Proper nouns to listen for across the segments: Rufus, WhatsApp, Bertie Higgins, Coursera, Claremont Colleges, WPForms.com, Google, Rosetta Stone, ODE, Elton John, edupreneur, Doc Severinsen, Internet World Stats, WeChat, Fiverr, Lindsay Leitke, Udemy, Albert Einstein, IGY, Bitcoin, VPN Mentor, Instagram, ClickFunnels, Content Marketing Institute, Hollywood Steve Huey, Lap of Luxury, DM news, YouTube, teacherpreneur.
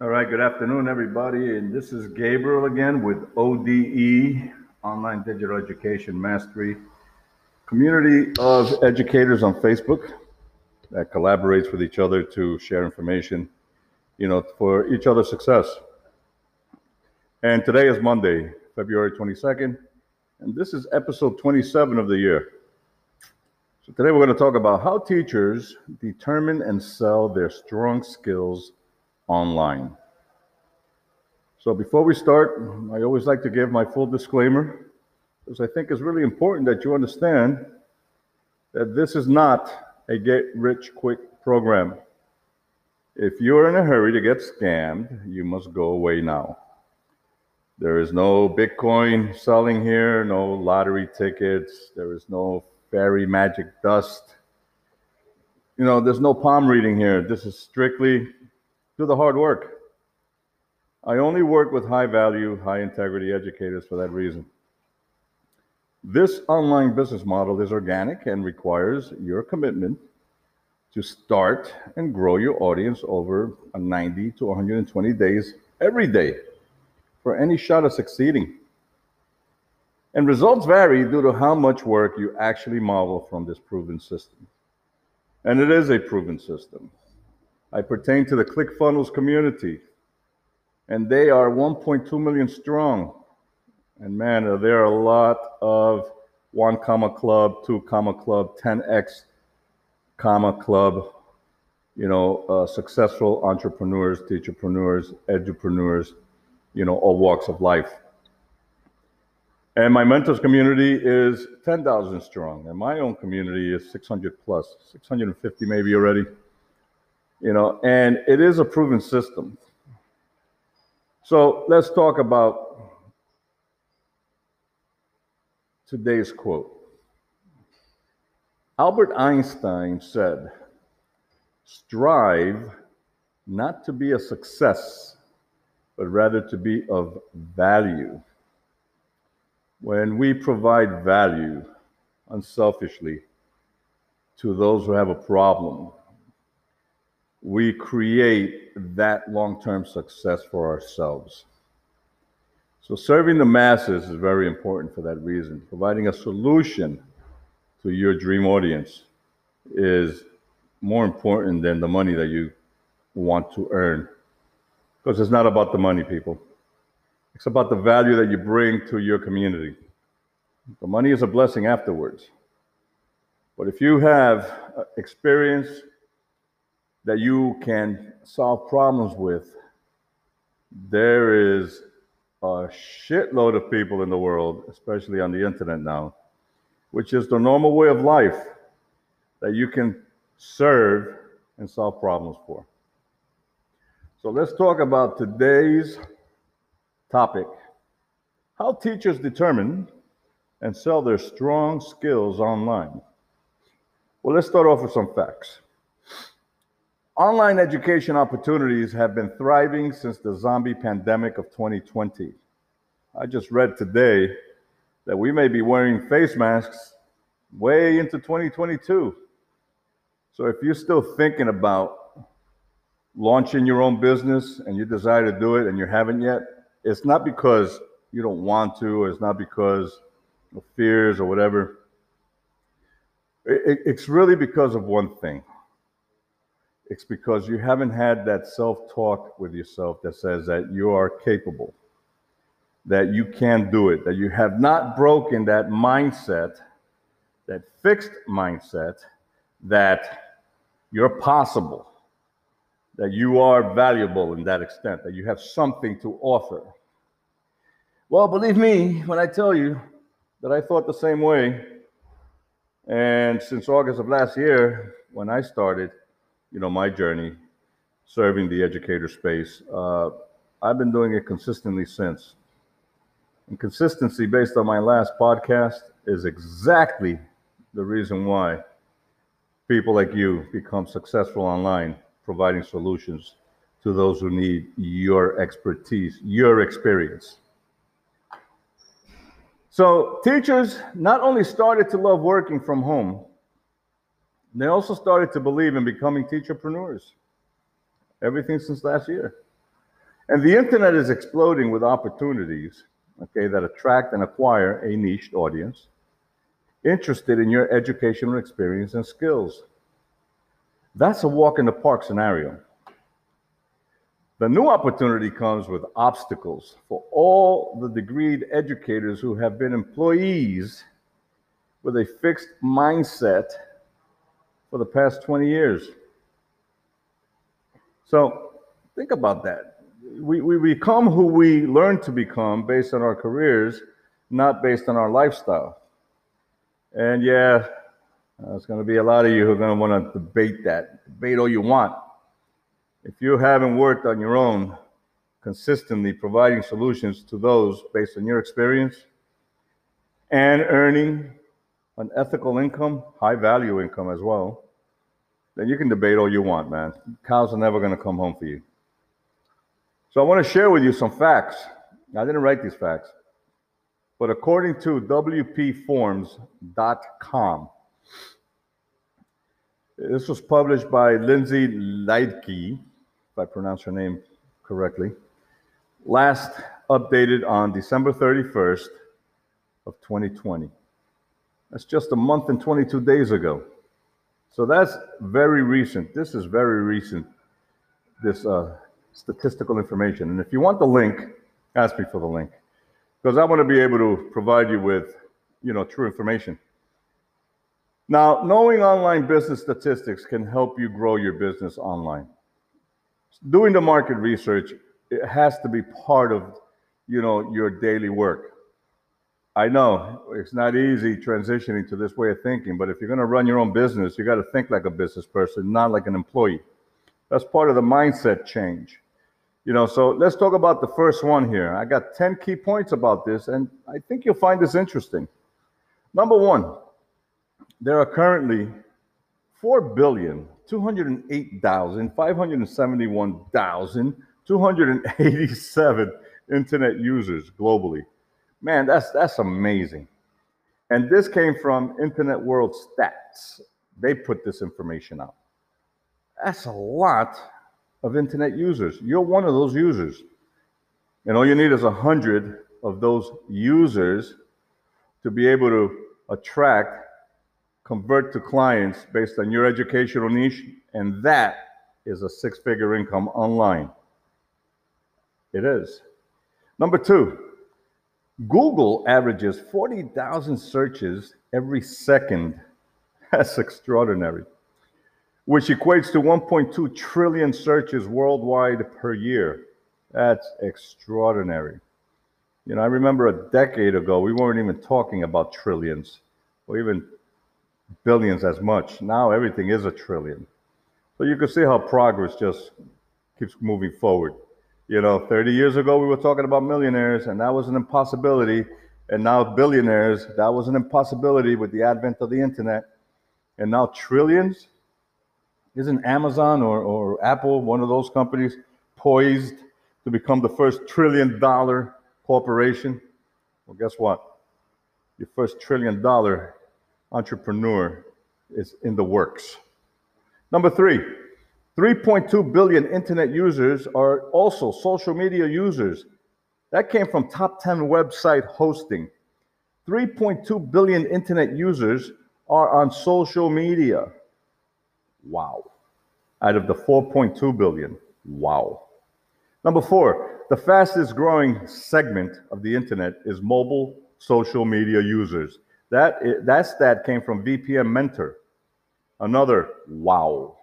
All right, good afternoon, everybody. And this is Gabriel again with ODE, Online Digital Education Mastery, community of educators on Facebook that collaborates with each other to share information, for each other's success. And today is Monday, February 22nd, and this is episode 27 of the year. So today we're going to talk about how teachers determine and sell their strong skills online. So before we start, I always like to give my full disclaimer, because I think it's really important that you understand that this is not a get-rich-quick program. If you're in a hurry to get scammed, you must go away now. There is no Bitcoin selling here, no lottery tickets, there is no fairy magic dust. There's no palm reading here. This is strictly do the hard work. I only work with high value, high integrity educators for that reason. This online business model is organic and requires your commitment to start and grow your audience over 90 to 120 days every day for any shot of succeeding. And results vary due to how much work you actually model from this proven system. And it is a proven system. I pertain to the ClickFunnels community, and they are 1.2 million strong. And man, there are a lot of 1, club, 2, club, 10x, club, successful entrepreneurs, teacherpreneurs, edupreneurs, all walks of life. And my mentors community is 10,000 strong, and my own community is 600 plus, 650 maybe already. And it is a proven system. So let's talk about today's quote. Albert Einstein said, "Strive not to be a success, but rather to be of value." When we provide value unselfishly to those who have a problem, we create that long-term success for ourselves. So serving the masses is very important for that reason. Providing a solution to your dream audience is more important than the money that you want to earn. Because it's not about the money, people. It's about the value that you bring to your community. The money is a blessing afterwards. But if you have experience that you can solve problems with, there is a shitload of people in the world, especially on the internet now, which is the normal way of life that you can serve and solve problems for. So let's talk about today's topic, how teachers determine and sell their strong skills online. Well, let's start off with some facts. Online education opportunities have been thriving since the zombie pandemic of 2020. I just read today that we may be wearing face masks way into 2022. So if you're still thinking about launching your own business and you desire to do it and you haven't yet, it's not because you don't want to, or it's not because of fears or whatever. It's really because of one thing. It's because you haven't had that self-talk with yourself that says that you are capable, that you can do it, that you have not broken that mindset, that fixed mindset, that you're possible, that you are valuable in that extent, that you have something to offer. Well, believe me when I tell you that I thought the same way. And since August of last year, when I started, my journey serving the educator space, I've been doing it consistently since. And consistency, based on my last podcast, is exactly the reason why people like you become successful online, providing solutions to those who need your expertise, your experience. So teachers not only started to love working from home, they also started to believe in becoming teacherpreneurs. Everything since last year. And the internet is exploding with opportunities, okay, that attract and acquire a niche audience interested in your educational experience and skills. That's a walk in the park scenario. The new opportunity comes with obstacles for all the degreed educators who have been employees with a fixed mindset for the past 20 years. So think about that. We become who we learn to become based on our careers, not based on our lifestyle. And yeah, there's going to be a lot of you who are going to want to debate that. Debate all you want. If you haven't worked on your own, consistently providing solutions to those based on your experience and earning an ethical income, high value income as well, then you can debate all you want, man. Cows are never going to come home for you. So I want to share with you some facts. I didn't write these facts, but according to WPForms.com, this was published by Lindsay Leitke, if I pronounce her name correctly, last updated on December 31st of 2020. That's just a month and 22 days ago. So that's very recent. This is very recent, this statistical information. And if you want the link, ask me for the link, because I want to be able to provide you with, you know, true information. Now, knowing online business statistics can help you grow your business online. Doing the market research, it has to be part of, you know, your daily work. I know it's not easy transitioning to this way of thinking, but if you're going to run your own business, you got to think like a business person, not like an employee. That's part of the mindset change. You know, so let's talk about the first one here. I got 10 key points about this, and I think you'll find this interesting. Number one. There are currently 4,208,571,287 internet users globally. Man, that's amazing. And this came from Internet World Stats. They put this information out. That's a lot of internet users. You're one of those users. And all you need is 100 of those users to be able to attract, convert to clients based on your educational niche, and that is a six-figure income online. It is. Number two, Google averages 40,000 searches every second. That's extraordinary, which equates to 1.2 trillion searches worldwide per year. That's extraordinary. You know, I remember a decade ago, we weren't even talking about trillions or even billions as much. Now everything is a trillion. So you can see how progress just keeps moving forward. You know, 30 years ago, we were talking about millionaires, and that was an impossibility. And now billionaires, that was an impossibility with the advent of the internet. And now trillions? Isn't Amazon or Apple, one of those companies, poised to become the first trillion-dollar corporation? Well, guess what? Your first trillion-dollar entrepreneur is in the works. Number three, 3.2 billion internet users are also social media users. That came from top 10 website hosting. 3.2 billion internet users are on social media. Wow. Out of the 4.2 billion. Wow. Number four, the fastest growing segment of the internet is mobile social media users. That stat came from VPN Mentor. Another wow.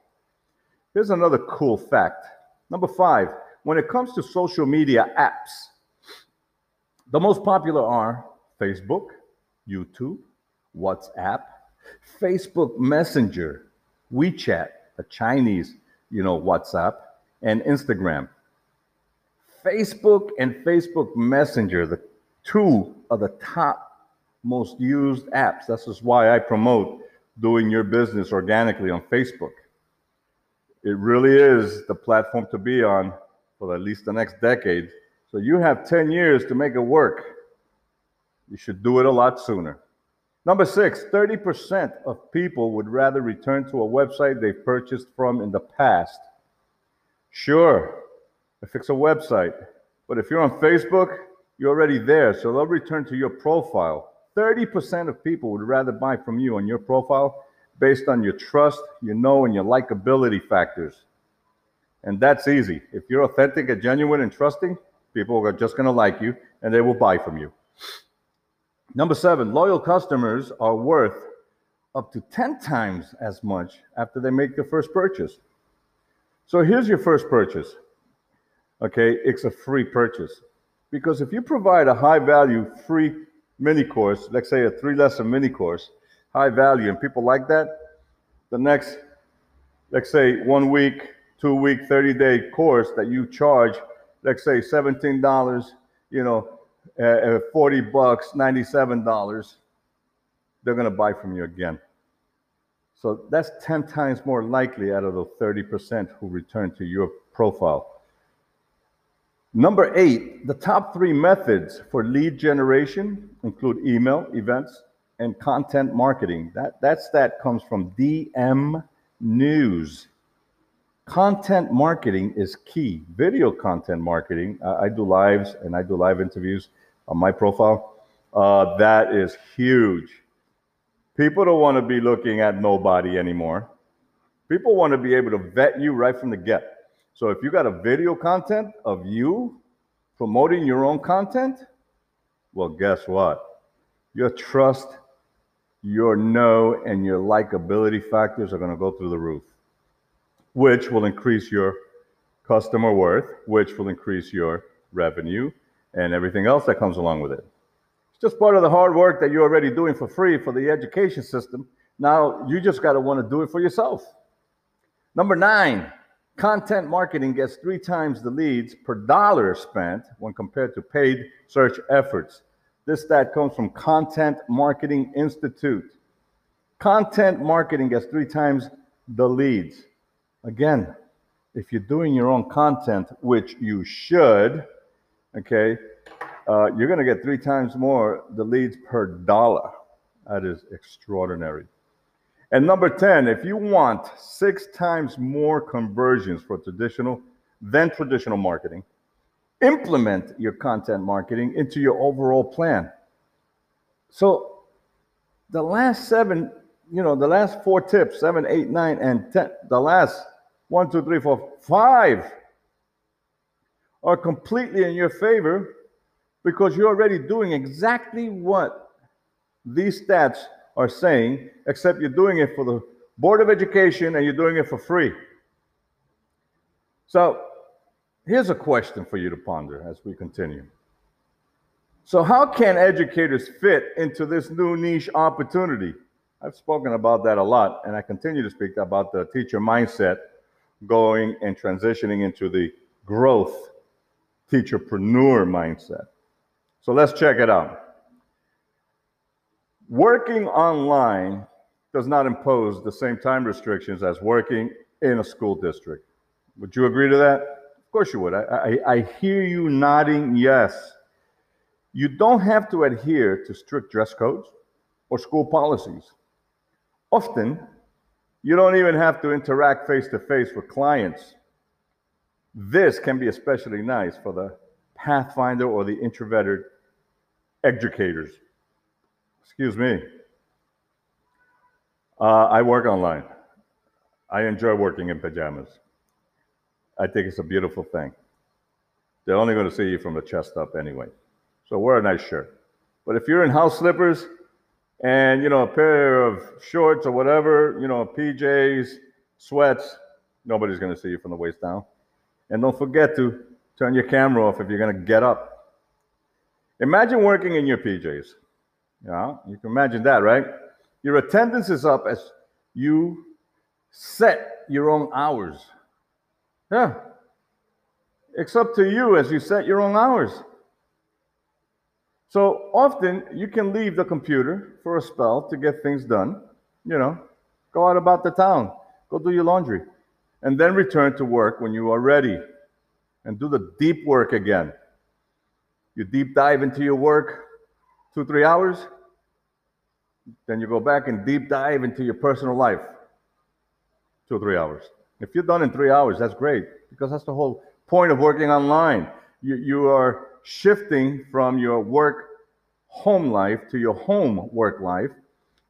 Here's another cool fact. Number five, when it comes to social media apps, the most popular are Facebook, YouTube, WhatsApp, Facebook Messenger, WeChat, the Chinese, you know, WhatsApp, and Instagram. Facebook and Facebook Messenger, the two of the top most used apps. This is why I promote doing your business organically on Facebook. It really is the platform to be on for at least the next decade. So you have 10 years to make it work. You should do it a lot sooner. Number six, 30% of people would rather return to a website they purchased from in the past. Sure, to fix a website. But if you're on Facebook, you're already there, so they'll return to your profile. 30% of people would rather buy from you on your profile based on your trust, and your likability factors. And that's easy. If you're authentic and genuine and trusting, people are just going to like you and they will buy from you. Number 7, loyal customers are worth up to 10 times as much after they make their first purchase. So here's your first purchase. Okay, it's a free purchase. Because if you provide a high value free mini course, let's say a 3-lesson mini course, high value, and people like that, the next, let's say 1 week, 2 week, 30-day course that you charge, let's say $17, $40, $97, they're going to buy from you again. So that's 10 times more likely out of the 30% who return to your profile. Number 8, the top 3 methods for lead generation include email, events, and content marketing. That stat comes from DM News. Content marketing is key. Video content marketing. I do lives and I do live interviews on my profile. That is huge. People don't want to be looking at nobody anymore. People want to be able to vet you right from the get. So if you got a video content of you promoting your own content, well, guess what? Your trust, your know, and your likability factors are going to go through the roof, which will increase your customer worth, which will increase your revenue and everything else that comes along with it. It's just part of the hard work that you're already doing for free for the education system. Now you just got to want to do it for yourself. Number 9. Content marketing gets 3 times the leads per dollar spent when compared to paid search efforts. This stat comes from Content Marketing Institute. Content marketing gets 3 times the leads. Again, if you're doing your own content, which you should, okay, you're going to get 3 times more the leads per dollar. That is extraordinary. And number 10, if you want 6 times more conversions for traditional than traditional marketing, implement your content marketing into your overall plan. So the last 7, the last 4 tips, 7, 8, 9, and 10, the last 1, 2, 3, 4, 5 are completely in your favor because you're already doing exactly what these stats are saying, except you're doing it for the Board of Education and you're doing it for free. So here's a question for you to ponder as we continue. So how can educators fit into this new niche opportunity? I've spoken about that a lot, and I continue to speak about the teacher mindset going and transitioning into the growth teacherpreneur mindset. So let's check it out. Working online does not impose the same time restrictions as working in a school district. Would you agree to that? Of course you would. I hear you nodding yes. You don't have to adhere to strict dress codes or school policies. Often, you don't even have to interact face-to-face with clients. This can be especially nice for the Pathfinder or the introverted educators. Excuse me. I work online. I enjoy working in pajamas. I think it's a beautiful thing. They're only going to see you from the chest up anyway. So wear a nice shirt. But if you're in house slippers and, a pair of shorts or whatever, PJs, sweats, nobody's going to see you from the waist down. And don't forget to turn your camera off if you're going to get up. Imagine working in your PJs. Yeah, you can imagine that, right? Your attendance is up as you set your own hours. Yeah. It's up to you as you set your own hours. So often you can leave the computer for a spell to get things done, go out about the town, go do your laundry, and then return to work when you are ready and do the deep work again. You deep dive into your work 2-3 hours, then you go back and deep dive into your personal life, 2-3 hours. If you're done in 3 hours, that's great. because that's the whole point of working online. You are shifting from your work home life to your home work life,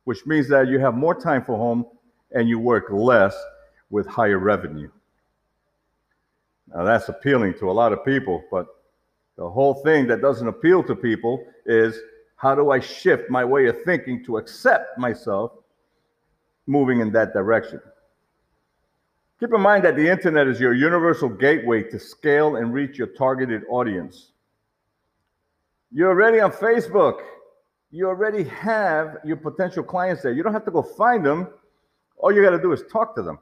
which means that you have more time for home and you work less with higher revenue. Now that's appealing to a lot of people, but the whole thing that doesn't appeal to people is, how do I shift my way of thinking to accept myself moving in that direction? Keep in mind that the internet is your universal gateway to scale and reach your targeted audience. You're already on Facebook. You already have your potential clients there. You don't have to go find them. All you got to do is talk to them.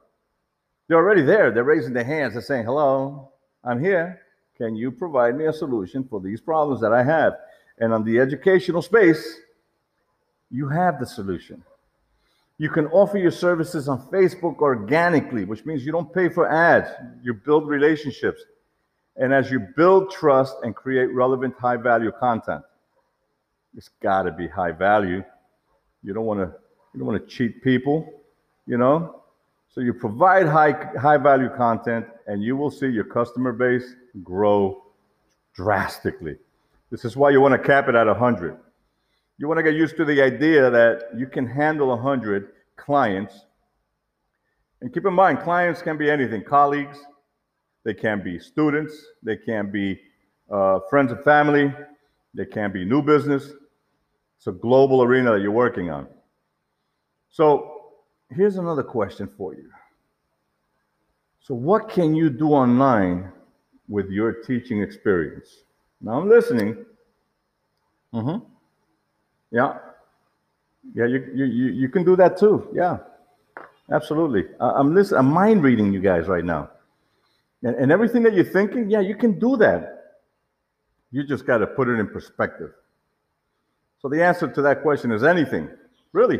They're already there. They're raising their hands. They're saying, hello, I'm here. Can you provide me a solution for these problems that I have? And on the educational space, you have the solution. You can offer your services on Facebook organically, which means you don't pay for ads. You build relationships. And as you build trust and create relevant high-value content, it's got to be high value. You don't want to cheat people, you know? So you provide high-value content, and you will see your customer base grow drastically. This is why you want to cap it at 100. You want to get used to the idea that you can handle 100 clients. And keep in mind, clients can be anything. Colleagues, they can be students, they can be friends and family, they can be new business. It's a global arena that you're working on. So here's another question for you. So what can you do online with your teaching experience? Now I'm listening. Mm-hmm. Yeah. Yeah, you can do that too. Yeah, absolutely. I'm listening. I'm mind reading you guys right now. And everything that you're thinking, yeah, you can do that. You just got to put it in perspective. So the answer to that question is anything, really.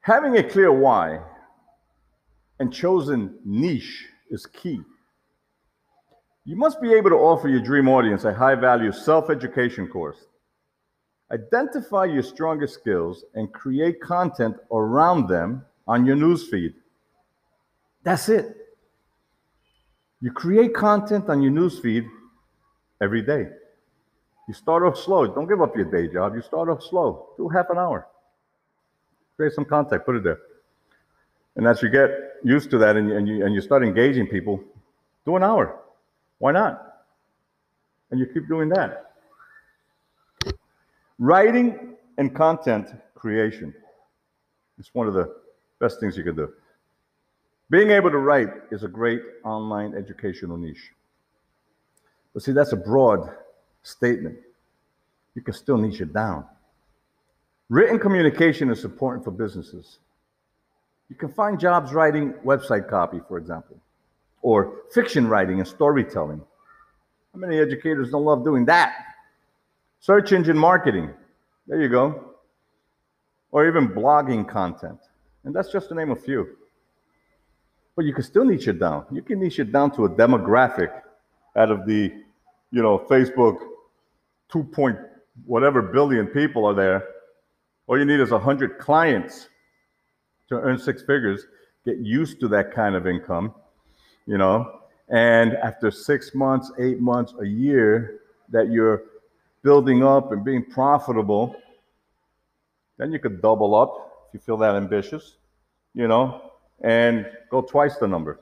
Having a clear why and chosen niche is key. You must be able to offer your dream audience a high-value self-education course. Identify your strongest skills and create content around them on your newsfeed. That's it. You create content on your newsfeed every day. You start off slow. Don't give up your day job. You start off slow. Do half an hour. Create some content. Put it there. And as you get used to that and you start engaging people, do an hour. Why not? And you keep doing that. Writing and content creation. It's one of the best things you can do. Being able to write is a great online educational niche. But see, that's a broad statement. You can still niche it down. Written communication is important for businesses. You can find jobs writing website copy, for example, or fiction writing and storytelling. How many educators don't love doing that? Search engine marketing, there you go. Or even blogging content. And that's just to name a few. But you can still niche it down. You can niche it down to a demographic out of the, you know, Facebook 2. Whatever billion people are there. All you need is 100 clients to earn 6 figures, get used to that kind of income. You know, and after 6 months, 8 months, a year that you're building up and being profitable, then you could double up if you feel that ambitious, you know, and go twice the number.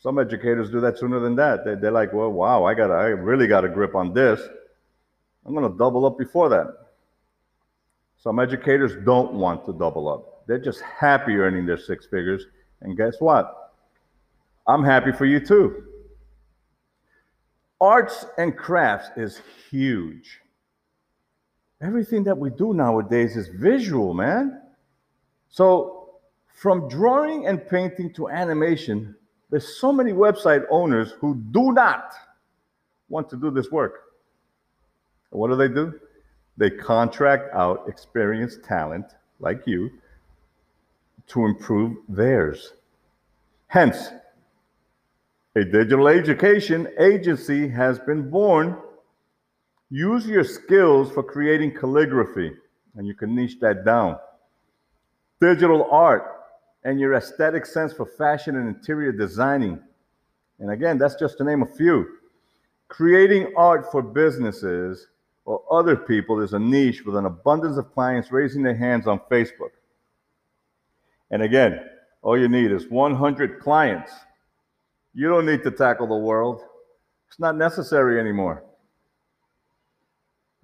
Some educators do that sooner than that. They're like, well, wow, I really got a grip on this. I'm going to double up before that. Some educators don't want to double up. They're just happy earning their 6 figures. And guess what? I'm happy for you too. Arts and crafts is huge. Everything that we do nowadays is visual, man. So from drawing and painting to animation, there's so many website owners who do not want to do this work. And what do? They contract out experienced talent like you to improve theirs. Hence, a digital education agency has been born. Use your skills for creating calligraphy, and you can niche that down. Digital art and your aesthetic sense for fashion and interior designing. And again, that's just to name a few. Creating art for businesses or other people is a niche with an abundance of clients raising their hands on Facebook. And again, all you need is 100 clients. You don't need to tackle the world. It's not necessary anymore.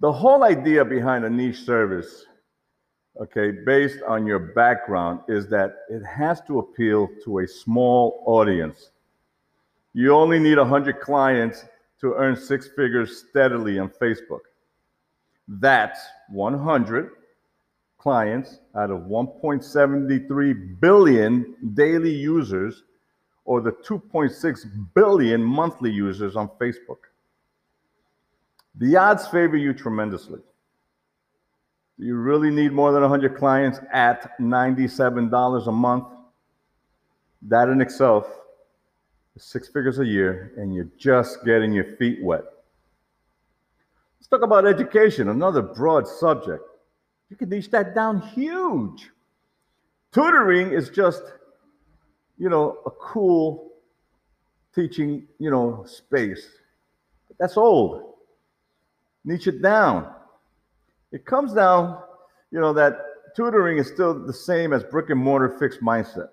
The whole idea behind a niche service, okay, based on your background, is that it has to appeal to a small audience. You only need 100 clients to earn 6 figures steadily on Facebook. That's 100 clients out of 1.73 billion daily users, or the 2.6 billion monthly users on Facebook. The odds favor you tremendously. You really need more than 100 clients at $97 a month. That in itself is 6 figures a year, and you're just getting your feet wet. Let's talk about education, another broad subject. You can niche that down huge. Tutoring is just, you know, a cool teaching, you know, space. But that's old. Niche it down. It comes down, you know, that tutoring is still the same as brick and mortar fixed mindset.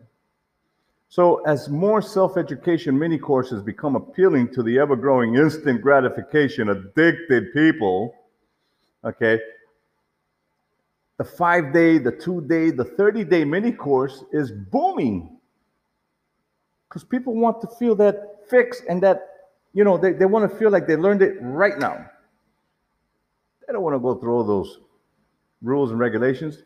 So as more self-education mini courses become appealing to the ever-growing instant gratification addicted people, okay, the 5-day, the 2-day, the 30-day mini course is booming because people want to feel that fix and that, you know, they want to feel like they learned it right now. They don't want to go through all those rules and regulations.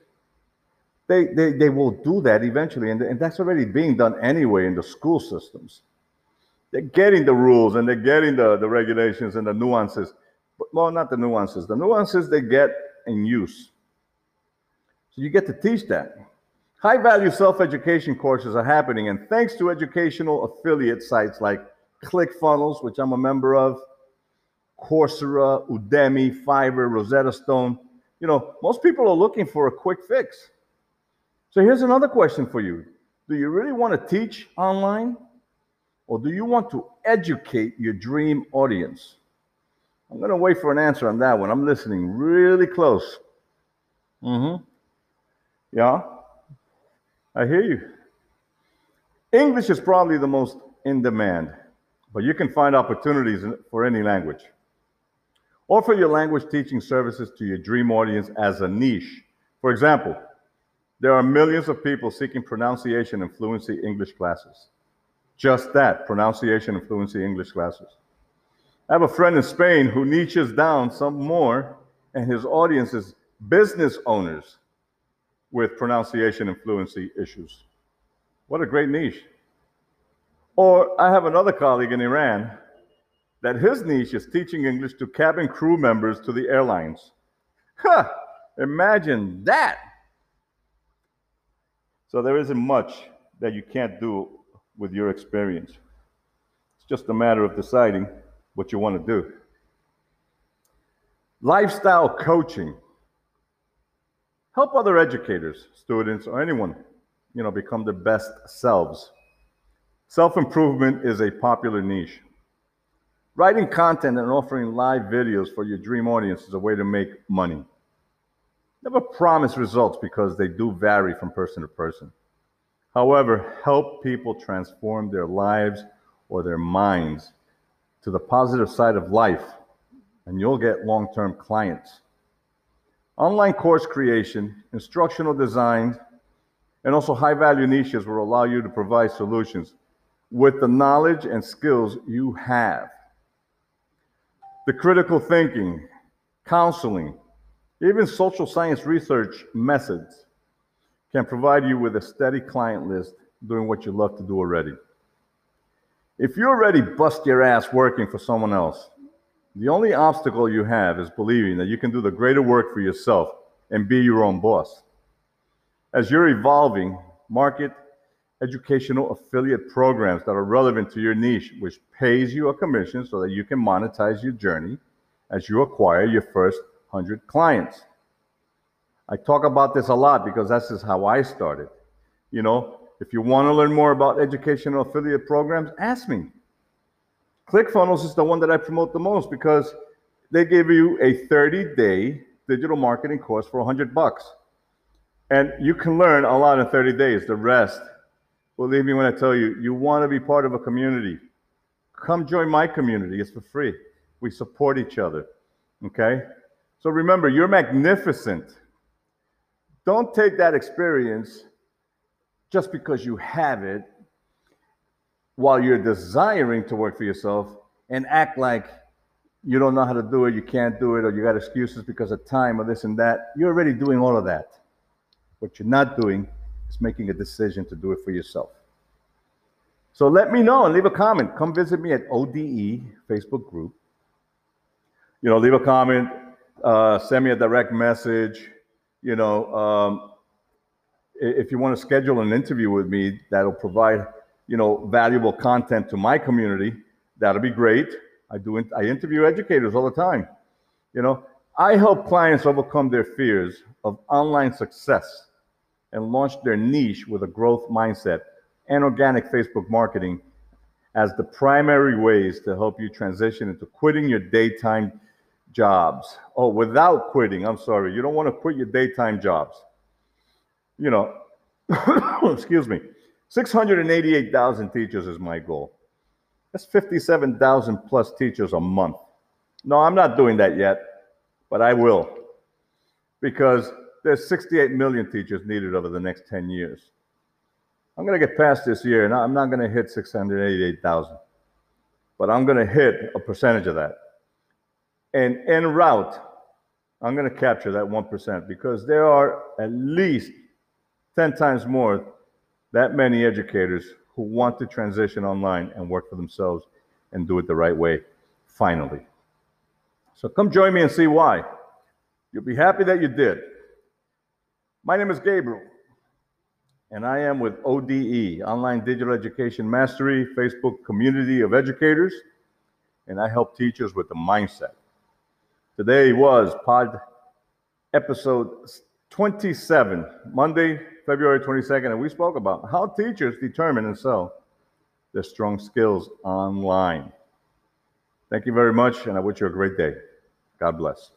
They will do that eventually, and that's already being done anyway in the school systems. They're getting the rules and they're getting the regulations and the nuances. But, well, not the nuances. The nuances they get in use. So you get to teach that. High-value self-education courses are happening, and thanks to educational affiliate sites like ClickFunnels, which I'm a member of, Coursera, Udemy, Fiverr, Rosetta Stone. You know, most people are looking for a quick fix. So here's another question for you. Do you really want to teach online? Or do you want to educate your dream audience? I'm going to wait for an answer on that one. I'm listening really close. Mm-hmm. Yeah, I hear you. English is probably the most in demand, but you can find opportunities for any language. Offer your language teaching services to your dream audience as a niche. For example, there are millions of people seeking pronunciation and fluency English classes. Just that, pronunciation and fluency English classes. I have a friend in Spain who niches down some more, and his audience is business owners with pronunciation and fluency issues. What a great niche. Or I have another colleague in Iran that his niche is teaching English to cabin crew members to the airlines. Huh, imagine that. So there isn't much that you can't do with your experience. It's just a matter of deciding what you want to do. Lifestyle coaching. Help other educators, students, or anyone, you know, become their best selves. Self-improvement is a popular niche. Writing content and offering live videos for your dream audience is a way to make money. Never promise results because they do vary from person to person. However, help people transform their lives or their minds to the positive side of life, and you'll get long-term clients. Online course creation, instructional design, and also high-value niches will allow you to provide solutions with the knowledge and skills you have. The critical thinking, counseling, even social science research methods can provide you with a steady client list doing what you love to do already. If you already bust your ass working for someone else, the only obstacle you have is believing that you can do the greater work for yourself and be your own boss. As you're evolving, market educational affiliate programs that are relevant to your niche, which pays you a commission so that you can monetize your journey as you acquire your first 100 clients. I talk about this a lot because that's just how I started. You know, If you want to learn more about educational affiliate programs, ask me. ClickFunnels is the one that I promote the most because they give you a 30-day digital marketing course for $100. And you can learn a lot in 30 days. The rest, believe me when I tell you, you want to be part of a community. Come join my community. It's for free. We support each other. Okay? So remember, you're magnificent. Don't take that experience just because you have it while you're desiring to work for yourself and act like you don't know how to do it, you can't do it, or you got excuses because of time or this and that. You're already doing all of that. What you're not doing is making a decision to do it for yourself. So let me know and leave a comment. Come visit me at ODE Facebook group. You know, leave a comment, send me a direct message. You know, if you want to schedule an interview with me that'll provide, you know, valuable content to my community, that'll be great. I interview educators all the time. You know, I help clients overcome their fears of online success and launch their niche with a growth mindset and organic Facebook marketing as the primary ways to help you transition into quitting your daytime jobs. Oh, without quitting, I'm sorry. You don't want to quit your daytime jobs. You know, excuse me, 688,000 teachers is my goal. That's 57,000 plus teachers a month. No, I'm not doing that yet, but I will, because there's 68 million teachers needed over the next 10 years. I'm going to get past this year, and I'm not going to hit 688,000, but I'm going to hit a percentage of that. And en route, I'm going to capture that 1%, because there are at least 10 times more that many educators who want to transition online and work for themselves and do it the right way, finally. So come join me and see why. You'll be happy that you did. My name is Gabriel, and I am with ODE, Online Digital Education Mastery, Facebook community of educators, and I help teachers with the mindset. Today was pod episode 27, Monday, February 22nd, and we spoke about how teachers determine and sell their strong skills online. Thank you very much, and I wish you a great day. God bless.